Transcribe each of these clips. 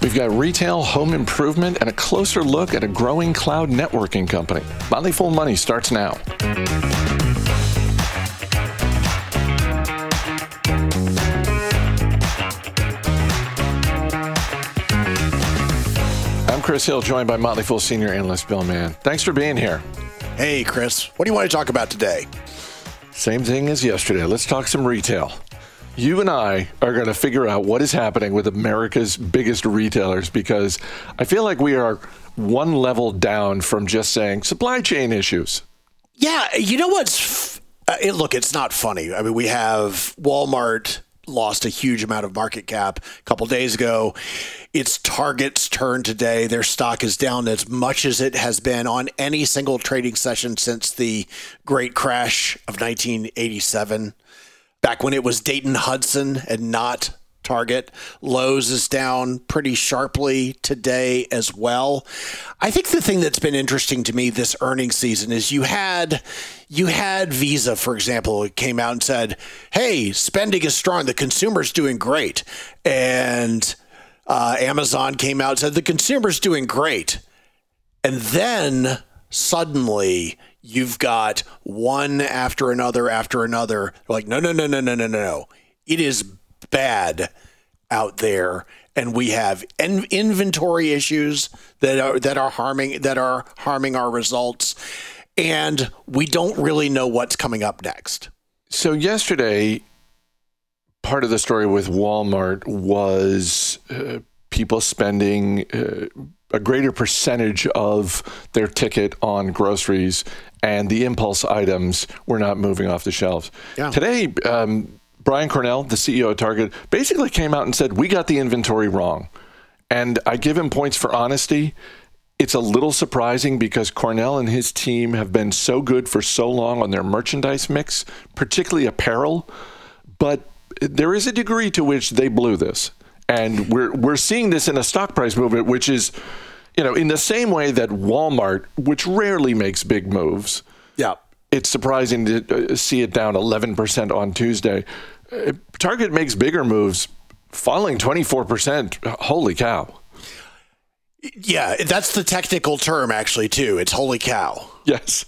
We've got retail, home improvement, and a closer look at a growing cloud networking company. Motley Fool Money starts now. I'm Chris Hill, joined by Motley Fool Senior Analyst Bill Mann. Thanks for being here. Hey, Chris. What do you want to talk about today? Same thing as yesterday. Let's talk some retail. You and I are going to figure out what is happening with America's biggest retailers, because I feel like we are one level down from just saying supply chain issues. Yeah. You know what's... Look, it's not funny. I mean, we have Walmart lost a huge amount of market cap a couple days ago. It's Target's turn today. Their stock is down as much as it has been on any single trading session since the great crash of 1987, back when it was Dayton Hudson and not Target. Lowe's is down pretty sharply today as well. I think the thing that's been interesting to me this earnings season is you had Visa, for example, it came out and said, hey, spending is strong. The consumer's doing great. And Amazon came out and said, the consumer's doing great. And then suddenly you've got one after another, like, no. It is bad out there, and we have inventory issues that are harming our results, and we don't really know what's coming up next. So yesterday, part of the story with Walmart was people spending a greater percentage of their ticket on groceries, and the impulse items were not moving off the shelves. Yeah. Today, Brian Cornell, the CEO of Target, basically came out and said, we got the inventory wrong. And I give him points for honesty. It's a little surprising because Cornell and his team have been so good for so long on their merchandise mix, particularly apparel. But there is a degree to which they blew this. And we're seeing this in a stock price movement, which is, you know, in the same way that Walmart, which rarely makes big moves. Yeah. It's surprising to see it down 11% on Tuesday. Target makes bigger moves, falling 24%. Holy cow. Yeah, that's the technical term, actually, too. It's holy cow. Yes.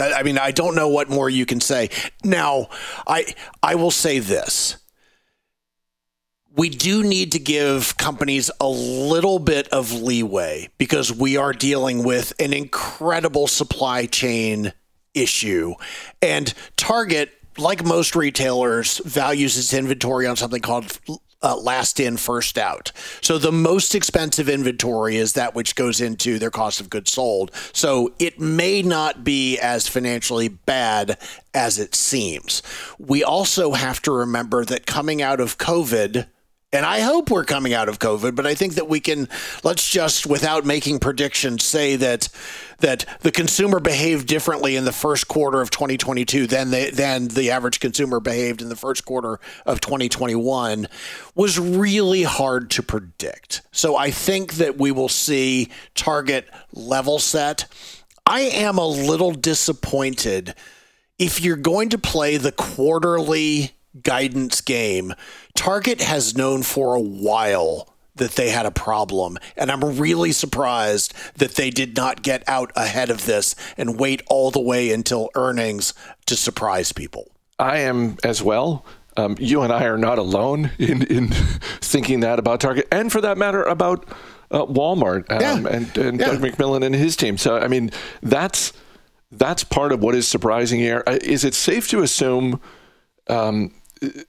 I mean, I don't know what more you can say. Now, I will say this. We do need to give companies a little bit of leeway because we are dealing with an incredible supply chain issue. And Target, like most retailers, values its inventory on something called last in, first out. So the most expensive inventory is that which goes into their cost of goods sold. So it may not be as financially bad as it seems. We also have to remember that coming out of COVID, and I hope we're coming out of COVID, but I think that we can, let's just, without making predictions, say that the consumer behaved differently in the first quarter of 2022 than the average consumer behaved in the first quarter of 2021 was really hard to predict. So I think that we will see Target level set. I am a little disappointed if you're going to play the quarterly guidance game. Target has known for a while that they had a problem, and I'm really surprised that they did not get out ahead of this and wait all the way until earnings to surprise people. I am as well. You and I are not alone in thinking that about Target, and for that matter about Walmart and Doug McMillon and his team. So I mean, that's part of what is surprising here. Is it safe to assume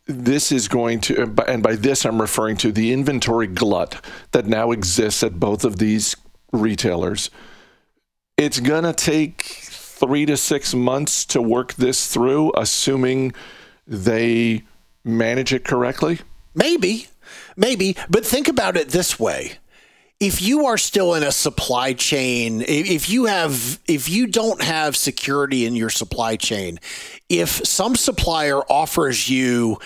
this is going to, and by this I'm referring to the inventory glut that now exists at both of these retailers, it's going to take 3 to 6 months to work this through, assuming they manage it correctly? Maybe. But think about it this way. If you are still in a supply chain, if you don't have security in your supply chain, if some supplier offers you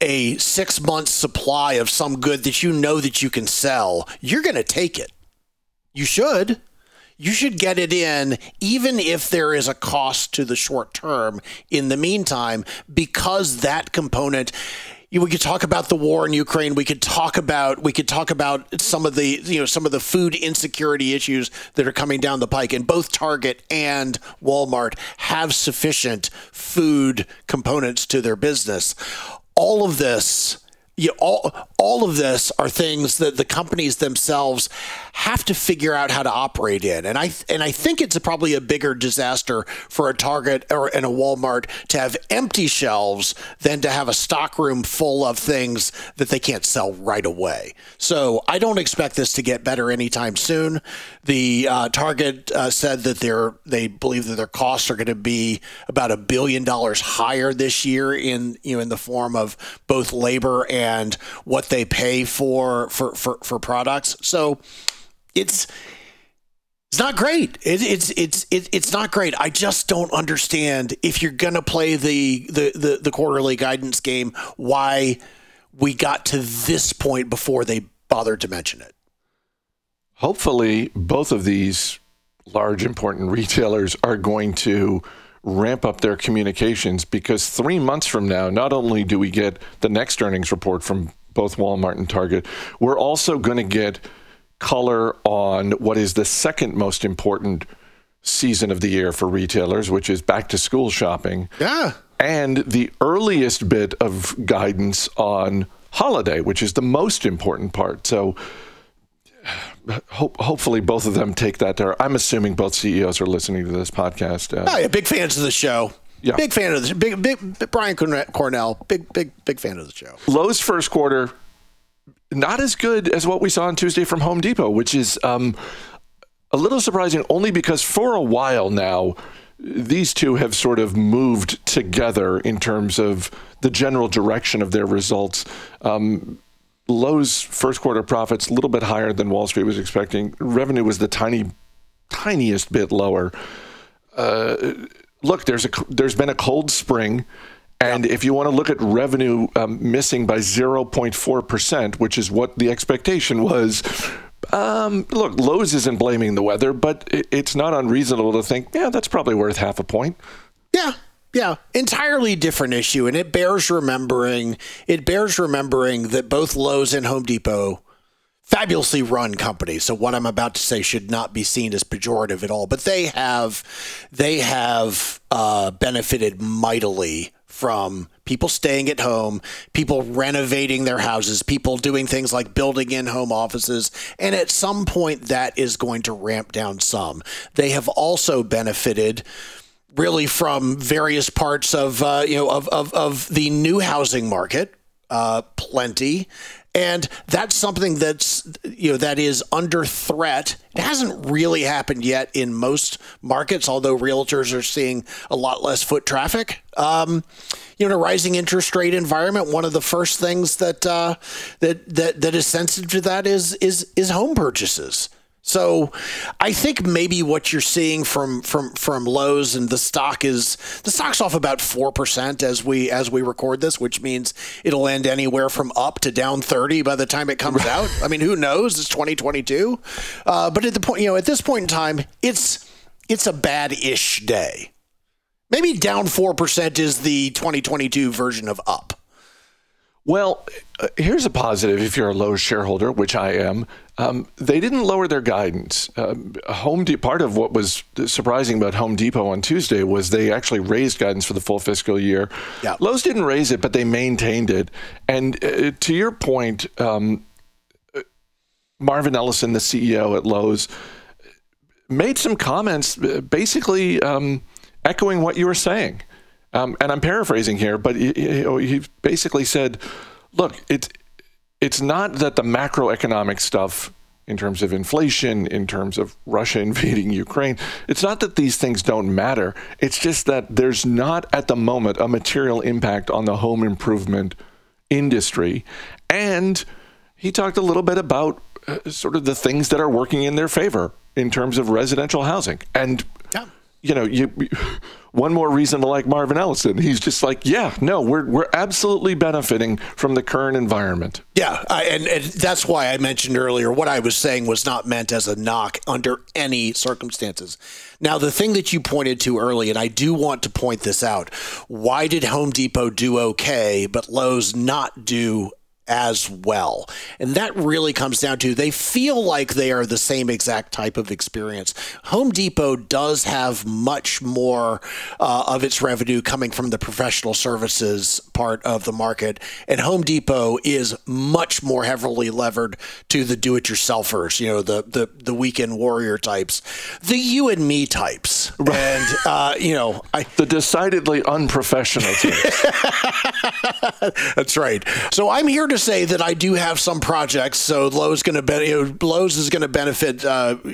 a 6-month supply of some good that you know that you can sell, you're going to take it. You should. you should get it in, even if there is a cost to the short term in the meantime, because that component, we could talk about the war in Ukraine. We could talk about some of the food insecurity issues that are coming down the pike. And both Target and Walmart have sufficient food components to their business. All of this, all of this are things that the companies themselves have to figure out how to operate in. And I think it's probably a bigger disaster for a Target and a Walmart to have empty shelves than to have a stockroom full of things that they can't sell right away. So I don't expect this to get better anytime soon. The Target said that they believe that their costs are going to be about $1 billion higher this year in the form of both labor and what they pay for products. So it's not great. It's not great. I just don't understand, if you're going to play the quarterly guidance game, why we got to this point before they bothered to mention it. Hopefully, both of these large, important retailers are going to ramp up their communications, because 3 months from now, not only do we get the next earnings report from both Walmart and Target, we're also going to get color on what is the second most important season of the year for retailers, which is back to school shopping. Yeah. And the earliest bit of guidance on holiday, which is the most important part. So hopefully both of them take that there. I'm assuming both CEOs are listening to this podcast. Big fans of the show. Yeah. Big fan of the big Brian Cornell, big fan of the show. Lowe's first quarter, not as good as what we saw on Tuesday from Home Depot, which is a little surprising, only because for a while now, these two have sort of moved together in terms of the general direction of their results. Lowe's first quarter profits, a little bit higher than Wall Street was expecting. Revenue was the tiniest bit lower. Look, there's been a cold spring. And if you want to look at revenue missing by 0.4%, which is what the expectation was, look, Lowe's isn't blaming the weather, but it's not unreasonable to think, that's probably worth half a point. Yeah, entirely different issue. And it bears remembering that both Lowe's and Home Depot, fabulously run companies. So what I'm about to say should not be seen as pejorative at all, but they have benefited mightily from people staying at home, people renovating their houses, people doing things like building in home offices. And at some point, that is going to ramp down some. They have also benefited really from various parts of the new housing market, plenty. And that's something that is under threat. It hasn't really happened yet in most markets, although realtors are seeing a lot less foot traffic. In a rising interest rate environment, one of the first things that is sensitive to that is home purchases. So I think maybe what you're seeing from Lowe's, and the stock's off about 4% as we record this, which means it'll end anywhere from up to down 30 by the time it comes out. I mean, who knows? It's 2022. But at this point in time, it's a bad-ish day. Maybe down 4% is the 2022 version of up. Well, here's a positive if you're a Lowe's shareholder, which I am. They didn't lower their guidance. Part of what was surprising about Home Depot on Tuesday was they actually raised guidance for the full fiscal year. Yeah. Lowe's didn't raise it, but they maintained it. And to your point, Marvin Ellison, the CEO at Lowe's, made some comments basically echoing what you were saying. And I'm paraphrasing here, but he basically said, look, it's not that the macroeconomic stuff in terms of inflation, in terms of Russia invading Ukraine, it's not that these things don't matter. It's just that there's not at the moment a material impact on the home improvement industry. And he talked a little bit about sort of the things that are working in their favor in terms of residential housing. And you know, one more reason to like Marvin Ellison. He's just like, yeah, no, we're absolutely benefiting from the current environment. Yeah, and that's why I mentioned earlier what I was saying was not meant as a knock under any circumstances. Now, the thing that you pointed to early, and I do want to point this out, why did Home Depot do okay, but Lowe's not do as well? And that really comes down to they feel like they are the same exact type of experience. Home Depot does have much more of its revenue coming from the professional services part of the market, and Home Depot is much more heavily levered to the do-it-yourselfers, you know, the weekend warrior types, the you and me types, and you know, the decidedly unprofessional types. That's right. So I'm here to say that I do have some projects, so Lowe's is going to benefit,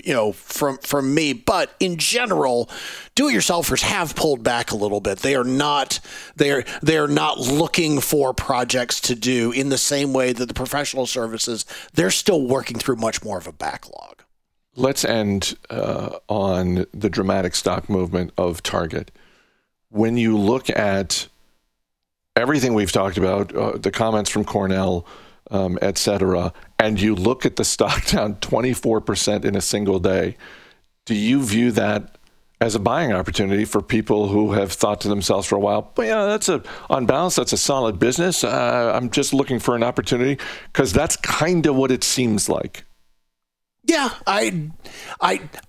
you know, from me. But in general, do-it-yourselfers have pulled back a little bit. They are not looking for projects to do in the same way that the professional services. They're still working through much more of a backlog. Let's end on the dramatic stock movement of Target. When you look at everything we've talked about, the comments from Cornell, et cetera, and you look at the stock down 24% in a single day, do you view that as a buying opportunity for people who have thought to themselves for a while, but yeah, on balance, that's a solid business. I'm just looking for an opportunity, because that's kind of what it seems like. Yeah, I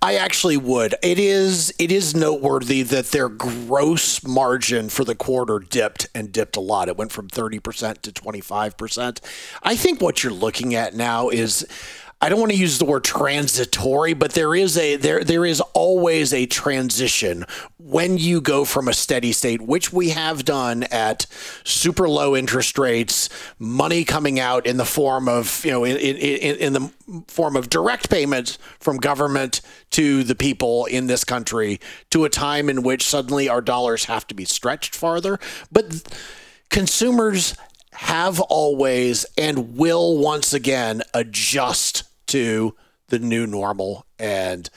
actually would. It is noteworthy that their gross margin for the quarter dipped a lot. It went from 30% to 25%. I think what you're looking at now is, I don't want to use the word transitory, but there is always a transition when you go from a steady state, which we have done at super low interest rates, money coming out in the form of, you know, in the form of direct payments from government to the people in this country, to a time in which suddenly our dollars have to be stretched farther. But consumers have always and will once again adjust to the new normal. And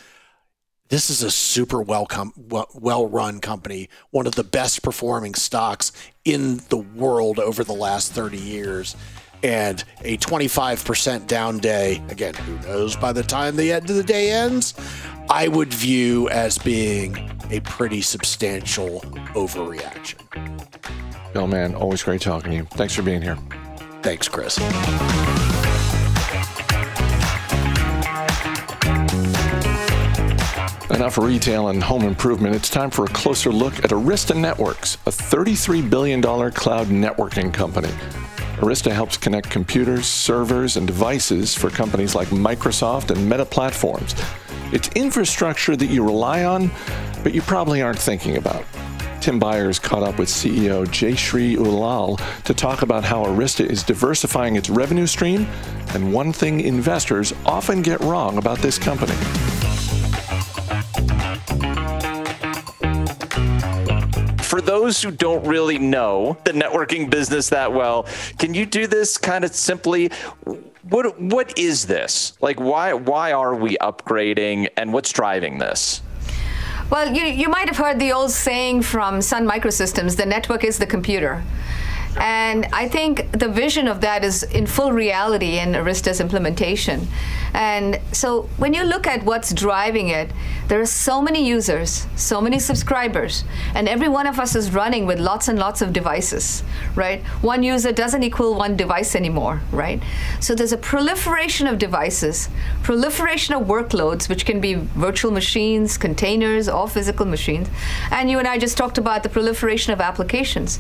this is a super well-run company, one of the best performing stocks in the world over the last 30 years. And a 25% down day, again, who knows by the time the end of the day ends, I would view as being a pretty substantial overreaction. Bill Mann, always great talking to you. Thanks for being here. Thanks, Chris. Enough retail and home improvement. It's time for a closer look at Arista Networks, a $33 billion cloud networking company. Arista helps connect computers, servers, and devices for companies like Microsoft and Meta Platforms. It's infrastructure that you rely on, but you probably aren't thinking about. Tim Beyers caught up with CEO Jayshree Ullal to talk about how Arista is diversifying its revenue stream and one thing investors often get wrong about this company. For those who don't really know the networking business that well, can you do this kind of simply? What is this? Like, why are we upgrading, and what's driving this? Well, you might have heard the old saying from Sun Microsystems, the network is the computer. And I think the vision of that is in full reality in Arista's implementation. And so when you look at what's driving it, there are so many users, so many subscribers, and every one of us is running with lots and lots of devices, right? One user doesn't equal one device anymore, right? So there's a proliferation of devices, proliferation of workloads, which can be virtual machines, containers, or physical machines. And you and I just talked about the proliferation of applications.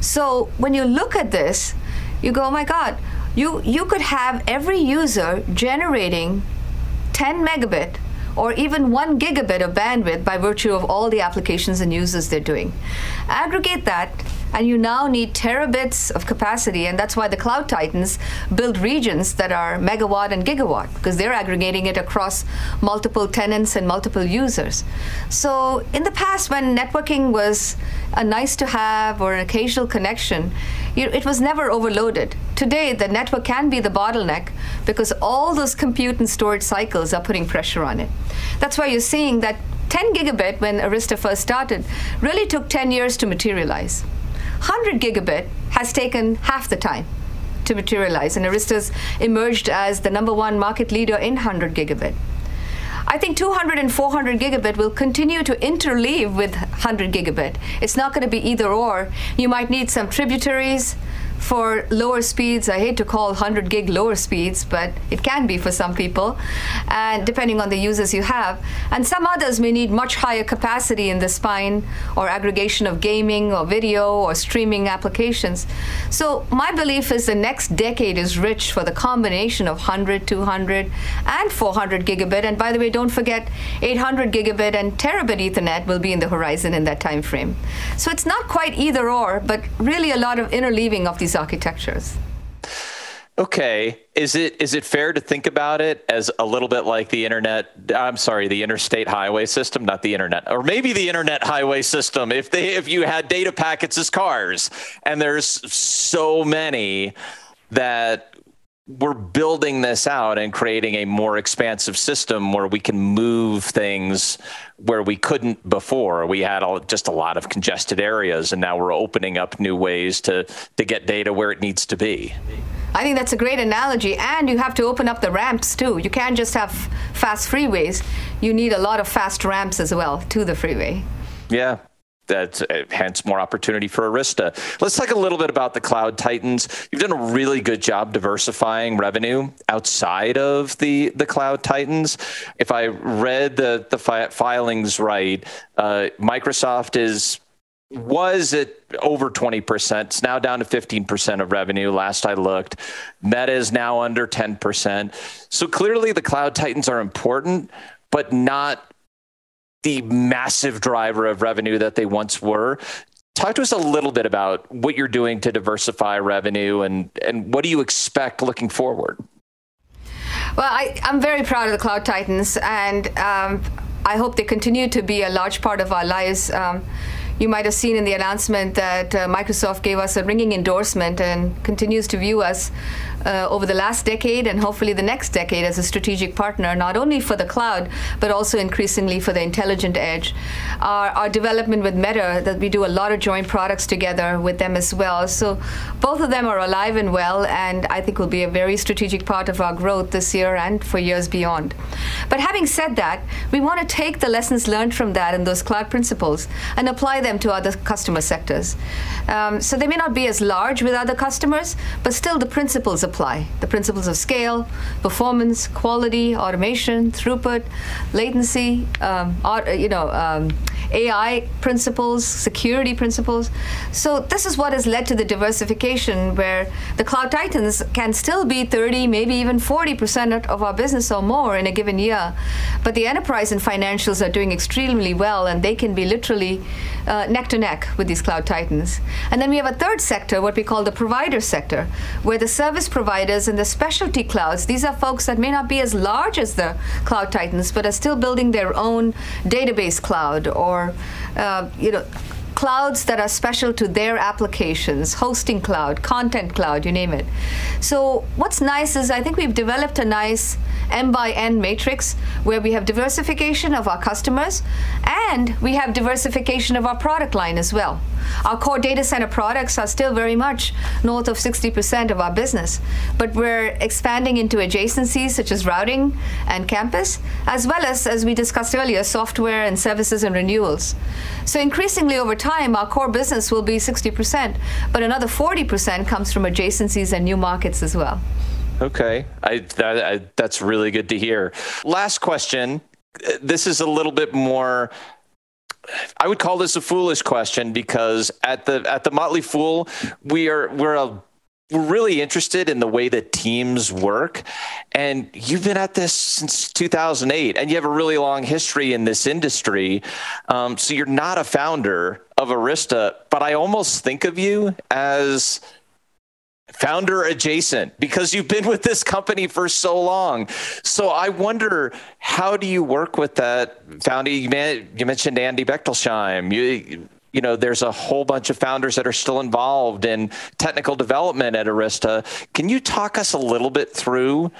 So when you look at this, you go, oh my God, you could have every user generating 10 megabit or even 1 gigabit of bandwidth by virtue of all the applications and users they're doing. Aggregate that, and you now need terabits of capacity, and that's why the cloud titans build regions that are megawatt and gigawatt, because they're aggregating it across multiple tenants and multiple users. So in the past, when networking was a nice to have or an occasional connection, it was never overloaded. Today, the network can be the bottleneck because all those compute and storage cycles are putting pressure on it. That's why you're seeing that 10 gigabit, when Arista first started, really took 10 years to materialize. 100 gigabit has taken half the time to materialize, and Arista's emerged as the #1 market leader in 100 gigabit. I think 200 and 400 gigabit will continue to interleave with 100 gigabit. It's not going to be either or. You might need some tributaries for lower speeds. I hate to call 100 gig lower speeds, but it can be for some people, and depending on the users you have. And some others may need much higher capacity in the spine or aggregation of gaming or video or streaming applications. So my belief is the next decade is rich for the combination of 100, 200, and 400 gigabit. And by the way, don't forget 800 gigabit and terabit Ethernet will be in the horizon in that time frame. So it's not quite either or, but really a lot of interleaving of these architectures. Okay, is it fair to think about it as a little bit like the internet, I'm sorry, the interstate highway system, not the internet, or maybe the internet highway system, if you had data packets as cars, and there's so many that we're building this out and creating a more expansive system where we can move things where we couldn't before. We had just a lot of congested areas, and now we're opening up new ways to get data where it needs to be. I think that's a great analogy, and you have to open up the ramps too. You can't just have fast freeways. You need a lot of fast ramps as well to the freeway. Yeah. That's hence more opportunity for Arista. Let's talk a little bit about the cloud titans. You've done a really good job diversifying revenue outside of the cloud titans. If I read the filings right, Microsoft was at over 20%. It's now down to 15% of revenue. Last I looked, Meta is now under 10%. So clearly the cloud titans are important, but not the massive driver of revenue that they once were. Talk to us a little bit about what you're doing to diversify revenue, and what do you expect looking forward? Well, I'm very proud of the Cloud Titans, and I hope they continue to be a large part of our lives. You might have seen in the announcement that Microsoft gave us a ringing endorsement and continues to view us over the last decade and hopefully the next decade as a strategic partner, not only for the cloud, but also increasingly for the intelligent edge. Our development with Meta, that we do a lot of joint products together with them as well. So both of them are alive and well, and I think will be a very strategic part of our growth this year and for years beyond. But having said that, we want to take the lessons learned from that and those cloud principles and apply them to other customer sectors. So they may not be as large with other customers, but still the principles apply. The principles of scale, performance, quality, automation, throughput, latency, AI principles, security principles. So this is what has led to the diversification where the cloud titans can still be 30, maybe even 40% of our business or more in a given year. But the enterprise and financials are doing extremely well, and they can be literally neck to neck with these cloud titans. And then we have a third sector, what we call the provider sector, where the service providers and the specialty clouds, these are folks that may not be as large as the cloud titans, but are still building their own database cloud or clouds that are special to their applications, hosting cloud, content cloud, you name it. So what's nice is I think we've developed a nice N-by-N matrix where we have diversification of our customers and we have diversification of our product line as well. Our core data center products are still very much north of 60% of our business, but we're expanding into adjacencies such as routing and campus, as well as we discussed earlier, software and services and renewals. So increasingly over time, our core business will be 60%, but another 40% comes from adjacencies and new markets as well. Okay, that's really good to hear. Last question. This is a little bit more, I would call this a foolish question, because at the Motley Fool, we're really interested in the way that teams work. And you've been at this since 2008, and you have a really long history in this industry. So you're not a founder of Arista, but I almost think of you as founder adjacent because you've been with this company for so long. So I wonder, how do you work with that founder? You mentioned Andy Bechtelsheim. You know, there's a whole bunch of founders that are still involved in technical development at Arista. Can you talk us a little bit through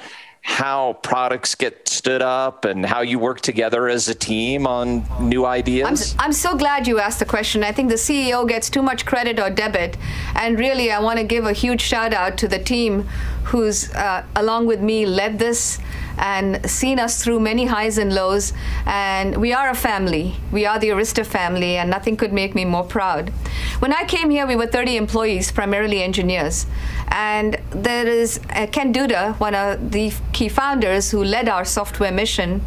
how products get stood up and how you work together as a team on new ideas? I'm so glad you asked the question. I think the CEO gets too much credit or debit. And really, I want to give a huge shout out to the team who's, along with me, led this and seen us through many highs and lows. And we are a family. We are the Arista family, and nothing could make me more proud. When I came here, we were 30 employees, primarily engineers. And there is Ken Duda, one of the key founders who led our software mission,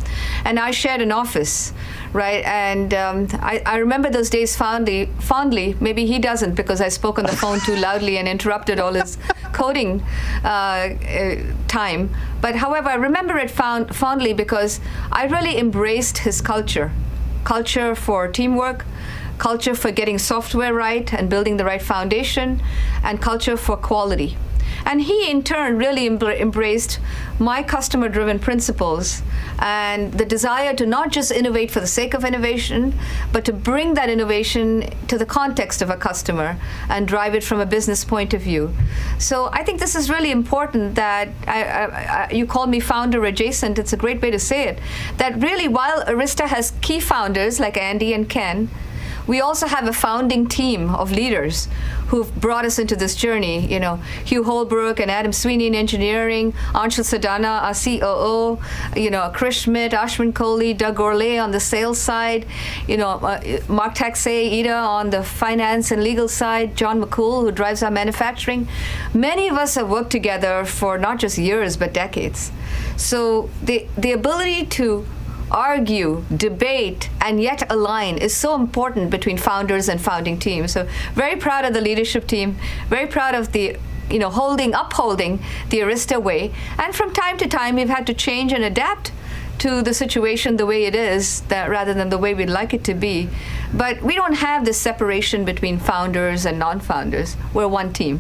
and I shared an office, right? And I remember those days fondly. Maybe he doesn't, because I spoke on the phone too loudly and interrupted all his coding time. But however, I remember it fondly because I really embraced his culture. Culture for teamwork, culture for getting software right and building the right foundation, and culture for quality. And he, in turn, really embraced my customer-driven principles and the desire to not just innovate for the sake of innovation, but to bring that innovation to the context of a customer and drive it from a business point of view. So I think this is really important that you call me founder adjacent. It's a great way to say it. That really, while Arista has key founders like Andy and Ken, we also have a founding team of leaders who've brought us into this journey. You know, Hugh Holbrook and Adam Sweeney in engineering, Anshul Sadana, our COO, you know, Chris Schmidt, Ashwin Kohli, Doug Gourlay on the sales side, you know, Mark Taxay, Ida on the finance and legal side, John McCool, who drives our manufacturing. Many of us have worked together for not just years, but decades. So the ability to argue, debate, and yet align is so important between founders and founding teams. So very proud of the leadership team, very proud of the, you know, upholding the Arista way. And from time to time, we've had to change and adapt to the situation the way it is, that rather than the way we'd like it to be. But we don't have this separation between founders and non-founders. We're one team.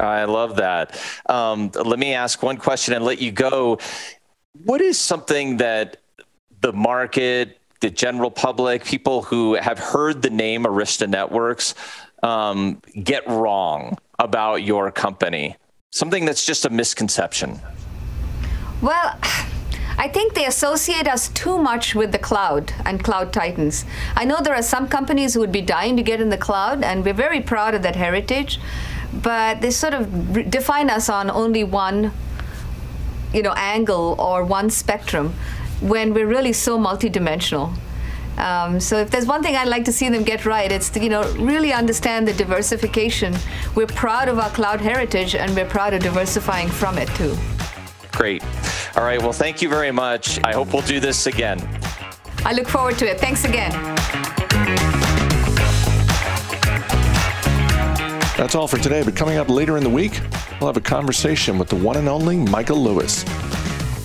I love that. Let me ask one question and let you go. What is something that the market, the general public, people who have heard the name Arista Networks get wrong about your company? Something that's just a misconception. Well, I think they associate us too much with the cloud and cloud titans. I know there are some companies who would be dying to get in the cloud, and we're very proud of that heritage, but they sort of define us on only one, you know, angle or one spectrum, when we're really so multidimensional. So if there's one thing I'd like to see them get right, it's to, you know, really understand the diversification. We're proud of our cloud heritage, and we're proud of diversifying from it too. Great. All right, well, thank you very much. I hope we'll do this again. I look forward to it. Thanks again. That's all for today, but coming up later in the week, we'll have a conversation with the one and only Michael Lewis.